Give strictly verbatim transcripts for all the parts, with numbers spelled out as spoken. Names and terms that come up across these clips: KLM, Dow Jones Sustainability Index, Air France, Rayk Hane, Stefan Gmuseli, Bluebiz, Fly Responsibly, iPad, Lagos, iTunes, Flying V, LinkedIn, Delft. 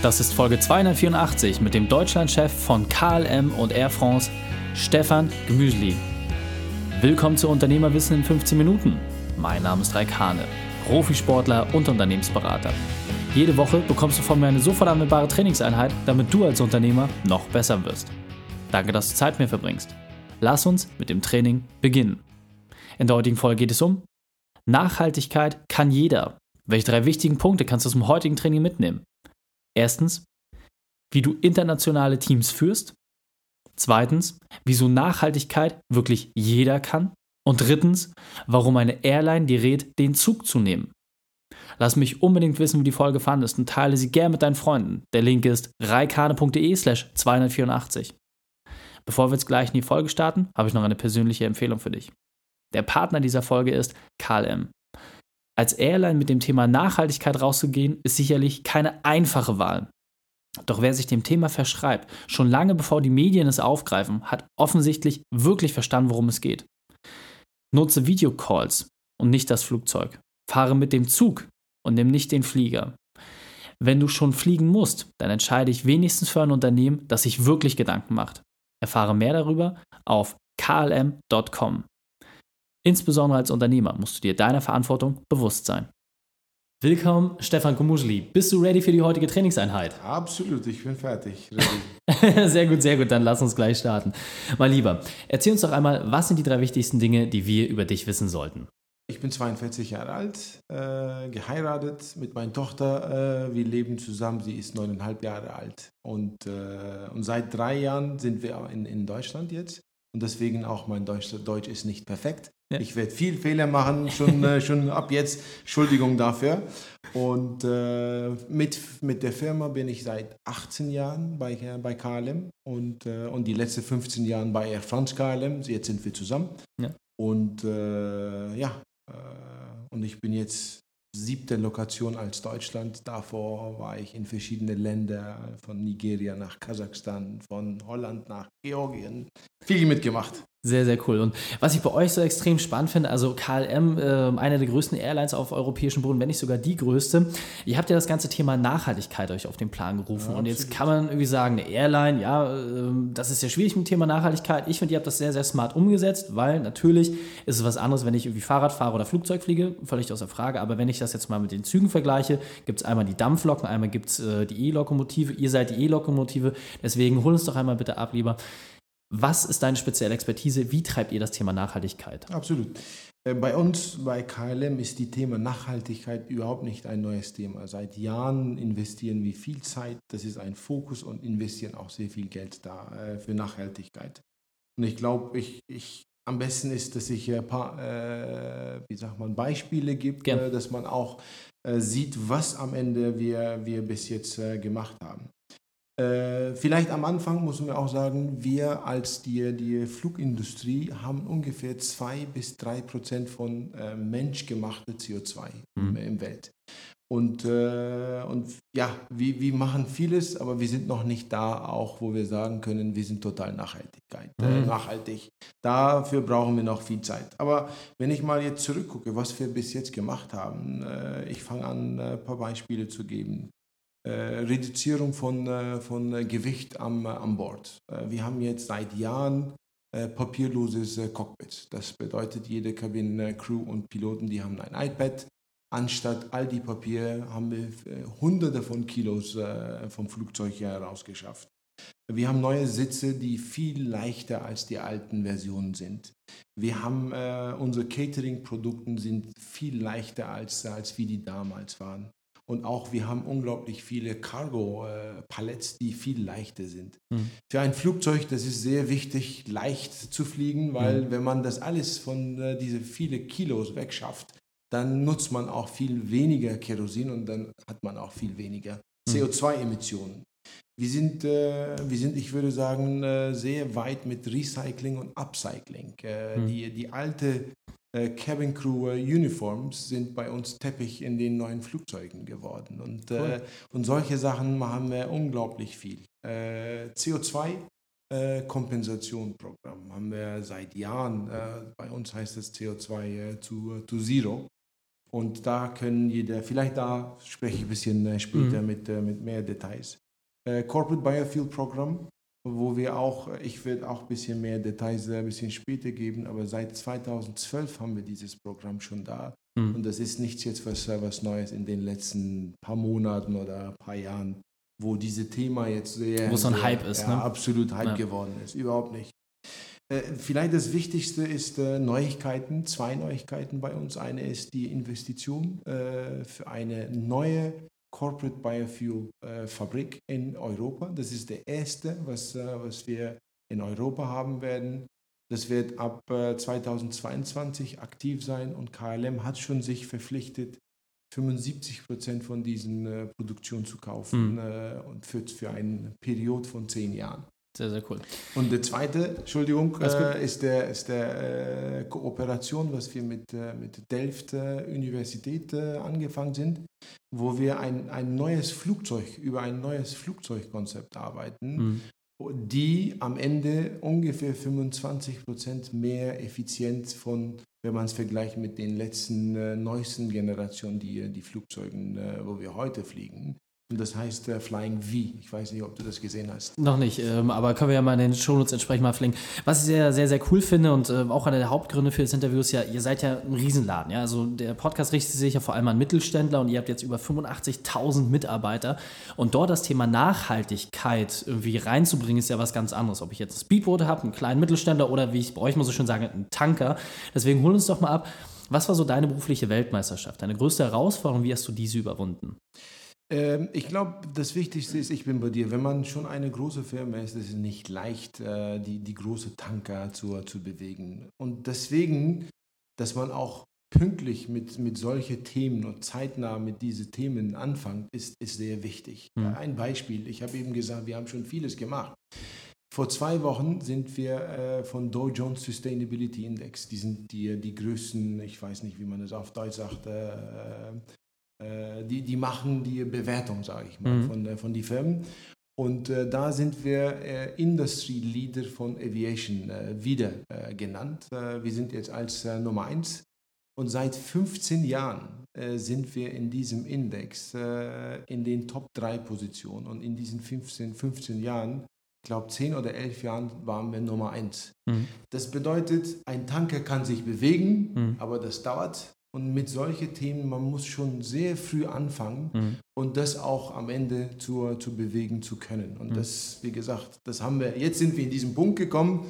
Das ist Folge zweihundertvierundachtzig mit dem Deutschlandchef von K L M und Air France, Stefan Gmuseli. Willkommen zu Unternehmerwissen in fünfzehn Minuten. Mein Name ist Rayk Hane, Profisportler und Unternehmensberater. Jede Woche bekommst du von mir eine sofort anwendbare Trainingseinheit, damit du als Unternehmer noch besser wirst. Danke, dass du Zeit mit mir verbringst. Lass uns mit dem Training beginnen. In der heutigen Folge geht es um Nachhaltigkeit kann jeder. Welche drei wichtigen Punkte kannst du aus dem heutigen Training mitnehmen? Erstens, wie du internationale Teams führst. Zweitens, wieso Nachhaltigkeit wirklich jeder kann. Und drittens, warum eine Airline dir rät, den Zug zu nehmen. Lass mich unbedingt wissen, wie die Folge fandest und teile sie gern mit deinen Freunden. Der Link ist raykhane punkt de slash zweihundertvierundachtzig. Bevor wir jetzt gleich in die Folge starten, habe ich noch eine persönliche Empfehlung für dich. Der Partner dieser Folge ist K L M. Als Airline mit dem Thema Nachhaltigkeit rauszugehen, ist sicherlich keine einfache Wahl. Doch wer sich dem Thema verschreibt, schon lange bevor die Medien es aufgreifen, hat offensichtlich wirklich verstanden, worum es geht. Nutze Videocalls und nicht das Flugzeug. Fahre mit dem Zug und nimm nicht den Flieger. Wenn du schon fliegen musst, dann entscheide dich wenigstens für ein Unternehmen, das sich wirklich Gedanken macht. Erfahre mehr darüber auf k l m punkt com. Insbesondere als Unternehmer musst du dir deiner Verantwortung bewusst sein. Willkommen, Stefan Gmuseli. Bist du ready für die heutige Trainingseinheit? Absolut, ich bin fertig. Sehr gut, sehr gut, dann lass uns gleich starten. Mein Lieber, erzähl uns doch einmal, was sind die drei wichtigsten Dinge, die wir über dich wissen sollten? Ich bin zweiundvierzig Jahre alt, äh, geheiratet mit meiner Tochter. Äh, wir leben zusammen, sie ist neuneinhalb Jahre alt. Und, äh, und seit drei Jahren sind wir in, in Deutschland jetzt. Und deswegen auch mein Deutsch, Deutsch ist nicht perfekt. Ja. Ich werde viel Fehler machen, schon, äh, schon ab jetzt. Entschuldigung dafür. Und äh, mit, mit der Firma bin ich seit achtzehn Jahren bei, bei K L M und, äh, und die letzten fünfzehn Jahren bei Air France K L M. Jetzt sind wir zusammen. Ja. Und äh, ja, äh, und ich bin jetzt siebte Lokation als Deutschland. Davor war ich in verschiedenen Ländern, von Nigeria nach Kasachstan, von Holland nach Georgien. Viel mitgemacht. Sehr, sehr cool. Und was ich bei euch so extrem spannend finde, also K L M, äh, eine der größten Airlines auf europäischem Boden, wenn nicht sogar die größte. Ihr habt ja das ganze Thema Nachhaltigkeit euch auf den Plan gerufen. Ja, und jetzt kann man irgendwie sagen, eine Airline, ja, äh, das ist ja schwierig mit dem Thema Nachhaltigkeit. Ich finde, ihr habt das sehr, sehr smart umgesetzt, weil natürlich ist es was anderes, wenn ich irgendwie Fahrrad fahre oder Flugzeug fliege, völlig außer Frage. Aber wenn ich das jetzt mal mit den Zügen vergleiche, gibt es einmal die Dampfloken, einmal gibt es äh, die E-Lokomotive. Ihr seid die E-Lokomotive. Deswegen hol uns doch einmal bitte ab, lieber. Was ist deine spezielle Expertise? Wie treibt ihr das Thema Nachhaltigkeit? Absolut. Bei uns, bei K L M, ist die Thema Nachhaltigkeit überhaupt nicht ein neues Thema. Seit Jahren investieren wir viel Zeit, das ist ein Fokus, und investieren auch sehr viel Geld da für Nachhaltigkeit. Und ich glaube, ich, ich, am besten ist, dass ich ein paar äh, wie sagt man, Beispiele gebe, Gerne. Dass man auch äh, sieht, was am Ende wir, wir bis jetzt äh, gemacht haben. Vielleicht am Anfang müssen wir auch sagen, wir als die, die Flugindustrie haben ungefähr zwei bis drei Prozent von äh, menschgemachten C O zwei mhm. im Welt. Und, äh, und ja, wir, wir machen vieles, aber wir sind noch nicht da, auch wo wir sagen können, wir sind total Nachhaltigkeit, äh, nachhaltig. Dafür brauchen wir noch viel Zeit. Aber wenn ich mal jetzt zurückgucke, was wir bis jetzt gemacht haben, äh, ich fange an, ein paar Beispiele zu geben. Reduzierung von, von Gewicht am, am Bord. Wir haben jetzt seit Jahren papierloses Cockpit. Das bedeutet, jede Kabinencrew und Piloten, die haben ein iPad. Anstatt all die Papier haben wir hunderte von Kilos vom Flugzeug hier herausgeschafft. Wir haben neue Sitze, die viel leichter als die alten Versionen sind. Wir haben unsere Catering-Produkte sind viel leichter als, als wie die damals waren. Und auch wir haben unglaublich viele Cargo-Pallets, die viel leichter sind. Mhm. Für ein Flugzeug, das ist sehr wichtig, leicht zu fliegen, weil mhm. wenn man das alles von äh, diese viele Kilos wegschafft, dann nutzt man auch viel weniger Kerosin und dann hat man auch viel weniger mhm. C O zwei Emissionen. Wir sind, äh, wir sind, ich würde sagen, äh, sehr weit mit Recycling und Upcycling. Äh, mhm. die, die alte Äh, Cabin Crew äh, Uniforms sind bei uns Teppich in den neuen Flugzeugen geworden. Und, cool. äh, und solche Sachen machen wir unglaublich viel. Äh, C O zwei Kompensationsprogramm äh, haben wir seit Jahren. Äh, bei uns heißt es C O zwei äh, to, to Zero. Und da können jeder, vielleicht da spreche ich ein bisschen später mhm. mit, mit mehr Details. Äh, Corporate Biofuel Programm, wo wir auch, ich werde auch ein bisschen mehr Details ein bisschen später geben, aber seit zweitausendzwölf haben wir dieses Programm schon da. Mhm. Und das ist nichts jetzt was, was Neues in den letzten paar Monaten oder paar Jahren, wo dieses Thema jetzt sehr... Wo so ein Hype sehr, ist, ja, ne? absolut Hype ja. geworden ist, überhaupt nicht. Vielleicht das Wichtigste ist Neuigkeiten, zwei Neuigkeiten bei uns. Eine ist die Investition für eine neue Corporate Biofuel Fabrik in Europa. Das ist der erste, was, was wir in Europa haben werden. Das wird ab zweitausendzweiundzwanzig aktiv sein und K L M hat schon sich verpflichtet, fünfundsiebzig Prozent von diesen Produktionen zu kaufen mhm. und für, für einen Period von zehn Jahren. Sehr, sehr cool. Und der zweite, Entschuldigung, äh, ist der, ist der äh, Kooperation, was wir mit, äh, mit Delft äh, Universität äh, angefangen sind, wo wir ein, ein neues Flugzeug, über ein neues Flugzeugkonzept arbeiten, mhm. die am Ende ungefähr fünfundzwanzig Prozent mehr Effizienz von, wenn man es vergleicht mit den letzten, äh, neuesten Generationen, die, die Flugzeugen, äh, wo wir heute fliegen. Und das heißt äh, Flying V. Ich weiß nicht, ob du das gesehen hast. Noch nicht, ähm, aber können wir ja mal in den Shownotes entsprechend mal verlinken. Was ich sehr, sehr, sehr cool finde und äh, auch einer der Hauptgründe für das Interview ist ja, ihr seid ja ein Riesenladen. Ja? Also der Podcast richtet sich ja vor allem an Mittelständler und ihr habt jetzt über fünfundachtzigtausend Mitarbeiter. Und dort das Thema Nachhaltigkeit irgendwie reinzubringen, ist ja was ganz anderes. Ob ich jetzt ein Speedboot habe, einen kleinen Mittelständler oder wie ich bei euch muss ich schon sagen, einen Tanker. Deswegen holen uns doch mal ab. Was war so deine berufliche Weltmeisterschaft? Deine größte Herausforderung, wie hast du diese überwunden? Ich glaube, das Wichtigste ist, ich bin bei dir, wenn man schon eine große Firma ist, ist es nicht leicht, die, die große Tanker zu, zu bewegen. Und deswegen, dass man auch pünktlich mit, mit solchen Themen und zeitnah mit diesen Themen anfängt, ist, ist sehr wichtig. Mhm. Ein Beispiel, ich habe eben gesagt, wir haben schon vieles gemacht. Vor zwei Wochen sind wir von Dow Jones Sustainability Index, die sind die, die größten, ich weiß nicht, wie man das auf Deutsch sagt, äh, Die, die machen die Bewertung, sage ich mal, mhm. von, von den Firmen. Und äh, da sind wir äh, Industry Leader von Aviation äh, wieder äh, genannt. Äh, wir sind jetzt als äh, Nummer eins. Und seit fünfzehn Jahren äh, sind wir in diesem Index äh, in den Top drei Positionen. Und in diesen fünfzehn, fünfzehn Jahren, ich glaube zehn oder elf Jahren, waren wir Nummer eins. Mhm. Das bedeutet, ein Tanker kann sich bewegen, mhm. aber das dauert. Und mit solchen Themen, man muss schon sehr früh anfangen mhm. und das auch am Ende zu, zu bewegen zu können. Und mhm. das, wie gesagt, das haben wir, jetzt sind wir in diesen Punkt gekommen,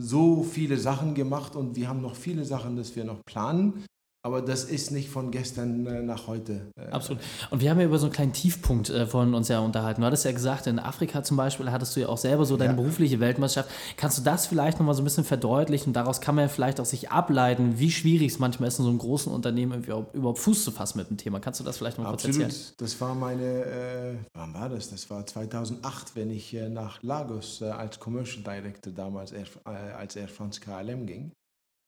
so viele Sachen gemacht und wir haben noch viele Sachen, dass wir noch planen. Aber das ist nicht von gestern nach heute. Absolut. Und wir haben ja über so einen kleinen Tiefpunkt von uns ja unterhalten. Du hattest ja gesagt, in Afrika zum Beispiel hattest du ja auch selber so deine ja. berufliche Weltmeisterschaft. Kannst du das vielleicht nochmal so ein bisschen verdeutlichen? Daraus kann man ja vielleicht auch sich ableiten, wie schwierig es manchmal ist, in so einem großen Unternehmen irgendwie überhaupt Fuß zu fassen mit dem Thema. Kannst du das vielleicht nochmal kurz erzählen? Absolut. Das war meine, äh, wann war das? Das war zweitausendacht, wenn ich äh, nach Lagos äh, als Commercial Director damals, äh, als Air France K L M ging.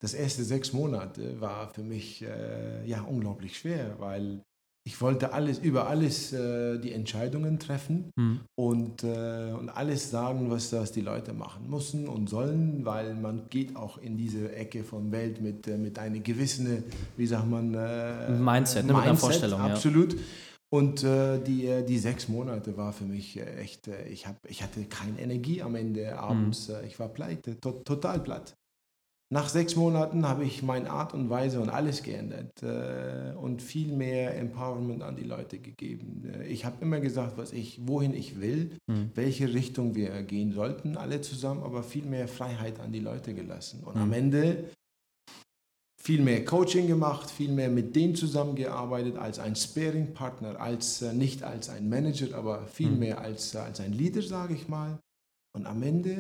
Das erste sechs Monate war für mich äh, ja, unglaublich schwer, weil ich wollte alles über alles äh, die Entscheidungen treffen mhm. und, äh, und alles sagen, was, was die Leute machen müssen und sollen, weil man geht auch in diese Ecke von Welt mit, äh, mit einer gewissen, wie sagt man, äh, Mindset, ne, Mindset, mit einer Vorstellung. Absolut. Ja. Und äh, die, die sechs Monate war für mich echt, äh, ich, hab, ich hatte keine Energie am Ende abends, mhm. ich war pleite, to- total platt. Nach sechs Monaten habe ich meine Art und Weise und alles geändert äh, und viel mehr Empowerment an die Leute gegeben. Ich habe immer gesagt, was ich, wohin ich will, mhm. welche Richtung wir gehen sollten, alle zusammen, aber viel mehr Freiheit an die Leute gelassen. Und mhm. am Ende viel mehr Coaching gemacht, viel mehr mit denen zusammengearbeitet als ein Sparing-Partner, als, nicht als ein Manager, aber viel mhm. mehr als, als ein Leader, sage ich mal. Und am Ende,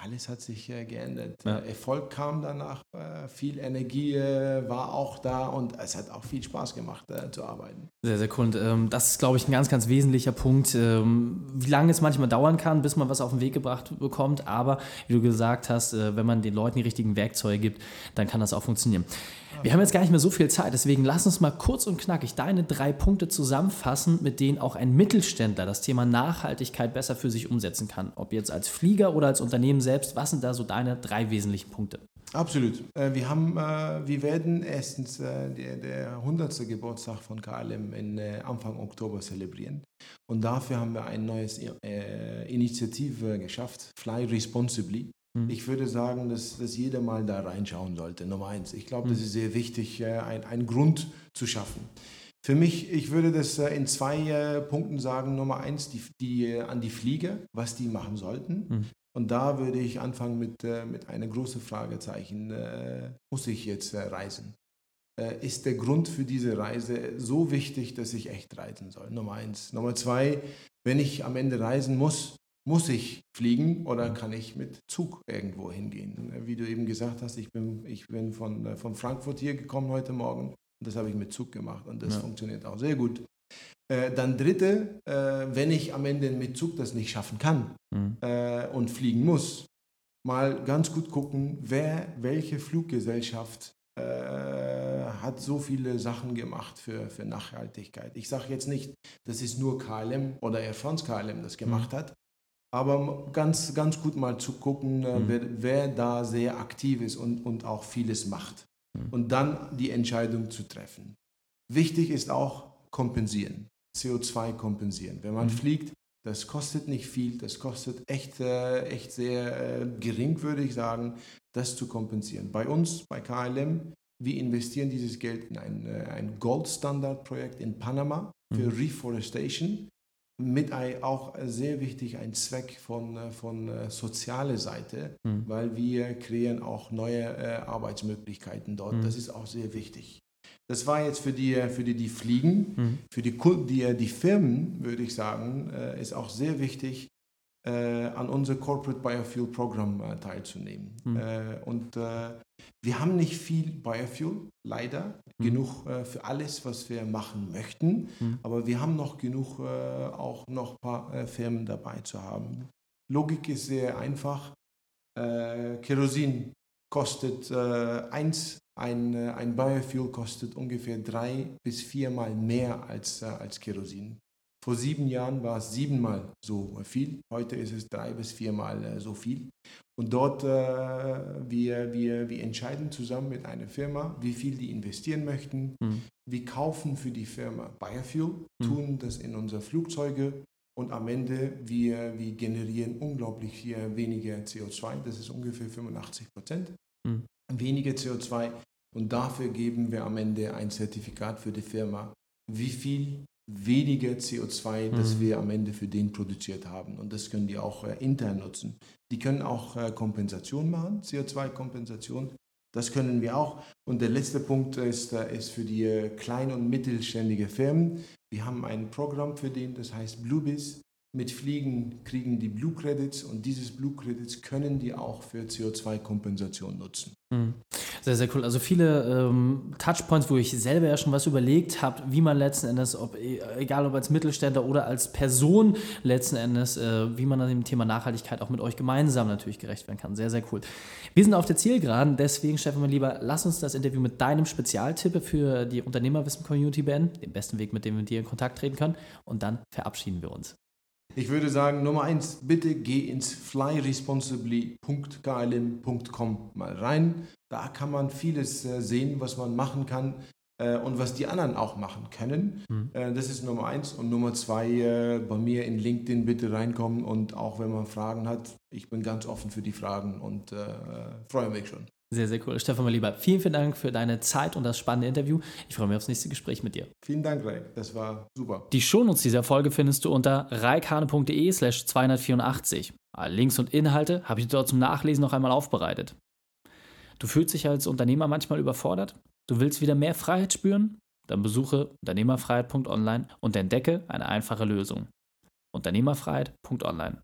alles hat sich äh, geändert. Ja. Erfolg kam danach, äh, viel Energie äh, war auch da und es hat auch viel Spaß gemacht äh, zu arbeiten. Sehr, sehr cool. Und ähm, das ist, glaube ich, ein ganz, ganz wesentlicher Punkt, ähm, wie lange es manchmal dauern kann, bis man was auf den Weg gebracht bekommt. Aber wie du gesagt hast, äh, wenn man den Leuten die richtigen Werkzeuge gibt, dann kann das auch funktionieren. Wir haben jetzt gar nicht mehr so viel Zeit, deswegen lass uns mal kurz und knackig deine drei Punkte zusammenfassen, mit denen auch ein Mittelständler das Thema Nachhaltigkeit besser für sich umsetzen kann. Ob jetzt als Flieger oder als Unternehmen selbst, was sind da so deine drei wesentlichen Punkte? Absolut. Wir haben, wir werden erstens der hundertsten Geburtstag von K L M in Anfang Oktober zelebrieren. Und dafür haben wir eine neue Initiative geschafft, Fly Responsibly. Mhm. Ich würde sagen, dass, dass jeder mal da reinschauen sollte, Nummer eins. Ich glaube, mhm. das ist sehr wichtig, ein, einen Grund zu schaffen. Für mich, ich würde das in zwei Punkten sagen. Nummer eins, die, die, an die Flieger, was die machen sollten. Mhm. Und da würde ich anfangen mit, mit einem großen Fragezeichen. Muss ich jetzt reisen? Ist der Grund für diese Reise so wichtig, dass ich echt reisen soll? Nummer eins. Nummer zwei, wenn ich am Ende reisen muss, muss ich fliegen oder kann ich mit Zug irgendwo hingehen? Wie du eben gesagt hast, ich bin, ich bin von, von Frankfurt hier gekommen heute Morgen. Das habe ich mit Zug gemacht und das ja. funktioniert auch sehr gut. Äh, dann dritte, äh, wenn ich am Ende mit Zug das nicht schaffen kann mhm. äh, und fliegen muss, mal ganz gut gucken, wer, welche Fluggesellschaft äh, hat so viele Sachen gemacht für, für Nachhaltigkeit. Ich sage jetzt nicht, dass es nur K L M oder Air France K L M das gemacht mhm. hat, aber ganz, ganz gut mal zu gucken, äh, mhm. wer, wer da sehr aktiv ist und, und auch vieles macht. Und dann die Entscheidung zu treffen. Wichtig ist auch kompensieren, C O zwei kompensieren. Wenn man mhm. fliegt, das kostet nicht viel, das kostet echt, äh, echt sehr äh, gering, würde ich sagen, das zu kompensieren. Bei uns, bei K L M, wir investieren dieses Geld in ein, äh, ein Goldstandard-Projekt in Panama für mhm. Reforestation, mit ein, auch sehr wichtig ein Zweck von, von sozialer Seite, mhm. weil wir kreieren auch neue äh, Arbeitsmöglichkeiten dort. Mhm. Das ist auch sehr wichtig. Das war jetzt für die, für die, die fliegen. Mhm. Für die, die, die Firmen, würde ich sagen, äh, ist auch sehr wichtig, äh, an unser Corporate Biofuel Programm äh, teilzunehmen. Mhm. Äh, und äh, wir haben nicht viel Biofuel, leider, mhm. genug äh, für alles, was wir machen möchten. Mhm. Aber wir haben noch genug, äh, auch noch ein paar äh, Firmen dabei zu haben. Logik ist sehr einfach. Äh, Kerosin kostet äh, eins, ein, äh, ein Biofuel kostet ungefähr drei bis viermal mehr als, äh, als Kerosin. Vor sieben Jahren war es siebenmal so viel, heute ist es drei bis viermal äh, so viel. Und dort, äh, wir, wir, wir entscheiden zusammen mit einer Firma, wie viel die investieren möchten. Mhm. Wir kaufen für die Firma Biofuel, mhm. tun das in unsere Flugzeuge und am Ende, wir, wir generieren unglaublich viel weniger C O zwei, das ist ungefähr fünfundachtzig Prozent mhm. weniger C O zwei. Und dafür geben wir am Ende ein Zertifikat für die Firma, wie viel weniger C O zwei, mhm. das wir am Ende für den produziert haben. Und das können die auch äh, intern nutzen. Die können auch äh, Kompensation machen, C O zwei Kompensation. Das können wir auch. Und der letzte Punkt ist, äh, ist für die äh, kleinen und mittelständigen Firmen. Wir haben ein Programm für den, das heißt Bluebiz. Mit Fliegen kriegen die Blue Credits und dieses Blue Credits können die auch für C O zwei Kompensation nutzen. Mhm. Sehr, sehr cool. Also viele ähm, Touchpoints, wo ich selber ja schon was überlegt habe, wie man letzten Endes, ob egal ob als Mittelständler oder als Person letzten Endes, äh, wie man an dem Thema Nachhaltigkeit auch mit euch gemeinsam natürlich gerecht werden kann. Sehr, sehr cool. Wir sind auf der Zielgeraden, deswegen, Stefan, mein Lieber, lass uns das Interview mit deinem Spezialtipp für die Unternehmerwissen-Community beenden, den besten Weg, mit dem wir mit dir in Kontakt treten können, und dann verabschieden wir uns. Ich würde sagen, Nummer eins, bitte geh ins fly responsibly dot k l m dot com mal rein. Da kann man vieles sehen, was man machen kann und was die anderen auch machen können. Mhm. Das ist Nummer eins. Und Nummer zwei, bei mir in LinkedIn bitte reinkommen. Und auch wenn man Fragen hat, ich bin ganz offen für die Fragen und äh, freue mich schon. Sehr, sehr cool. Stefan, mein Lieber, vielen, vielen Dank für deine Zeit und das spannende Interview. Ich freue mich aufs nächste Gespräch mit dir. Vielen Dank, Rayk. Das war super. Die Shownotes dieser Folge findest du unter raykhane dot d e slash zwei acht vier. Alle Links und Inhalte habe ich dort zum Nachlesen noch einmal aufbereitet. Du fühlst dich als Unternehmer manchmal überfordert? Du willst wieder mehr Freiheit spüren? Dann besuche unternehmerfreiheit dot online und entdecke eine einfache Lösung. unternehmerfreiheit dot online.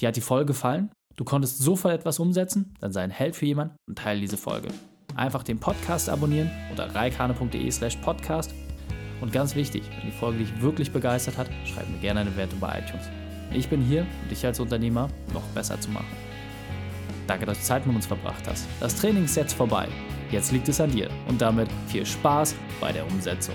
Dir hat die Folge gefallen? Du konntest sofort etwas umsetzen? Dann sei ein Held für jemanden und teile diese Folge. Einfach den Podcast abonnieren unter raykhane dot d e slash podcast. Und ganz wichtig, wenn die Folge dich wirklich begeistert hat, schreib mir gerne eine Bewertung bei iTunes. Ich bin hier, um dich als Unternehmer noch besser zu machen. Danke, dass du Zeit mit uns verbracht hast. Das Training ist jetzt vorbei. Jetzt liegt es an dir. Und damit viel Spaß bei der Umsetzung.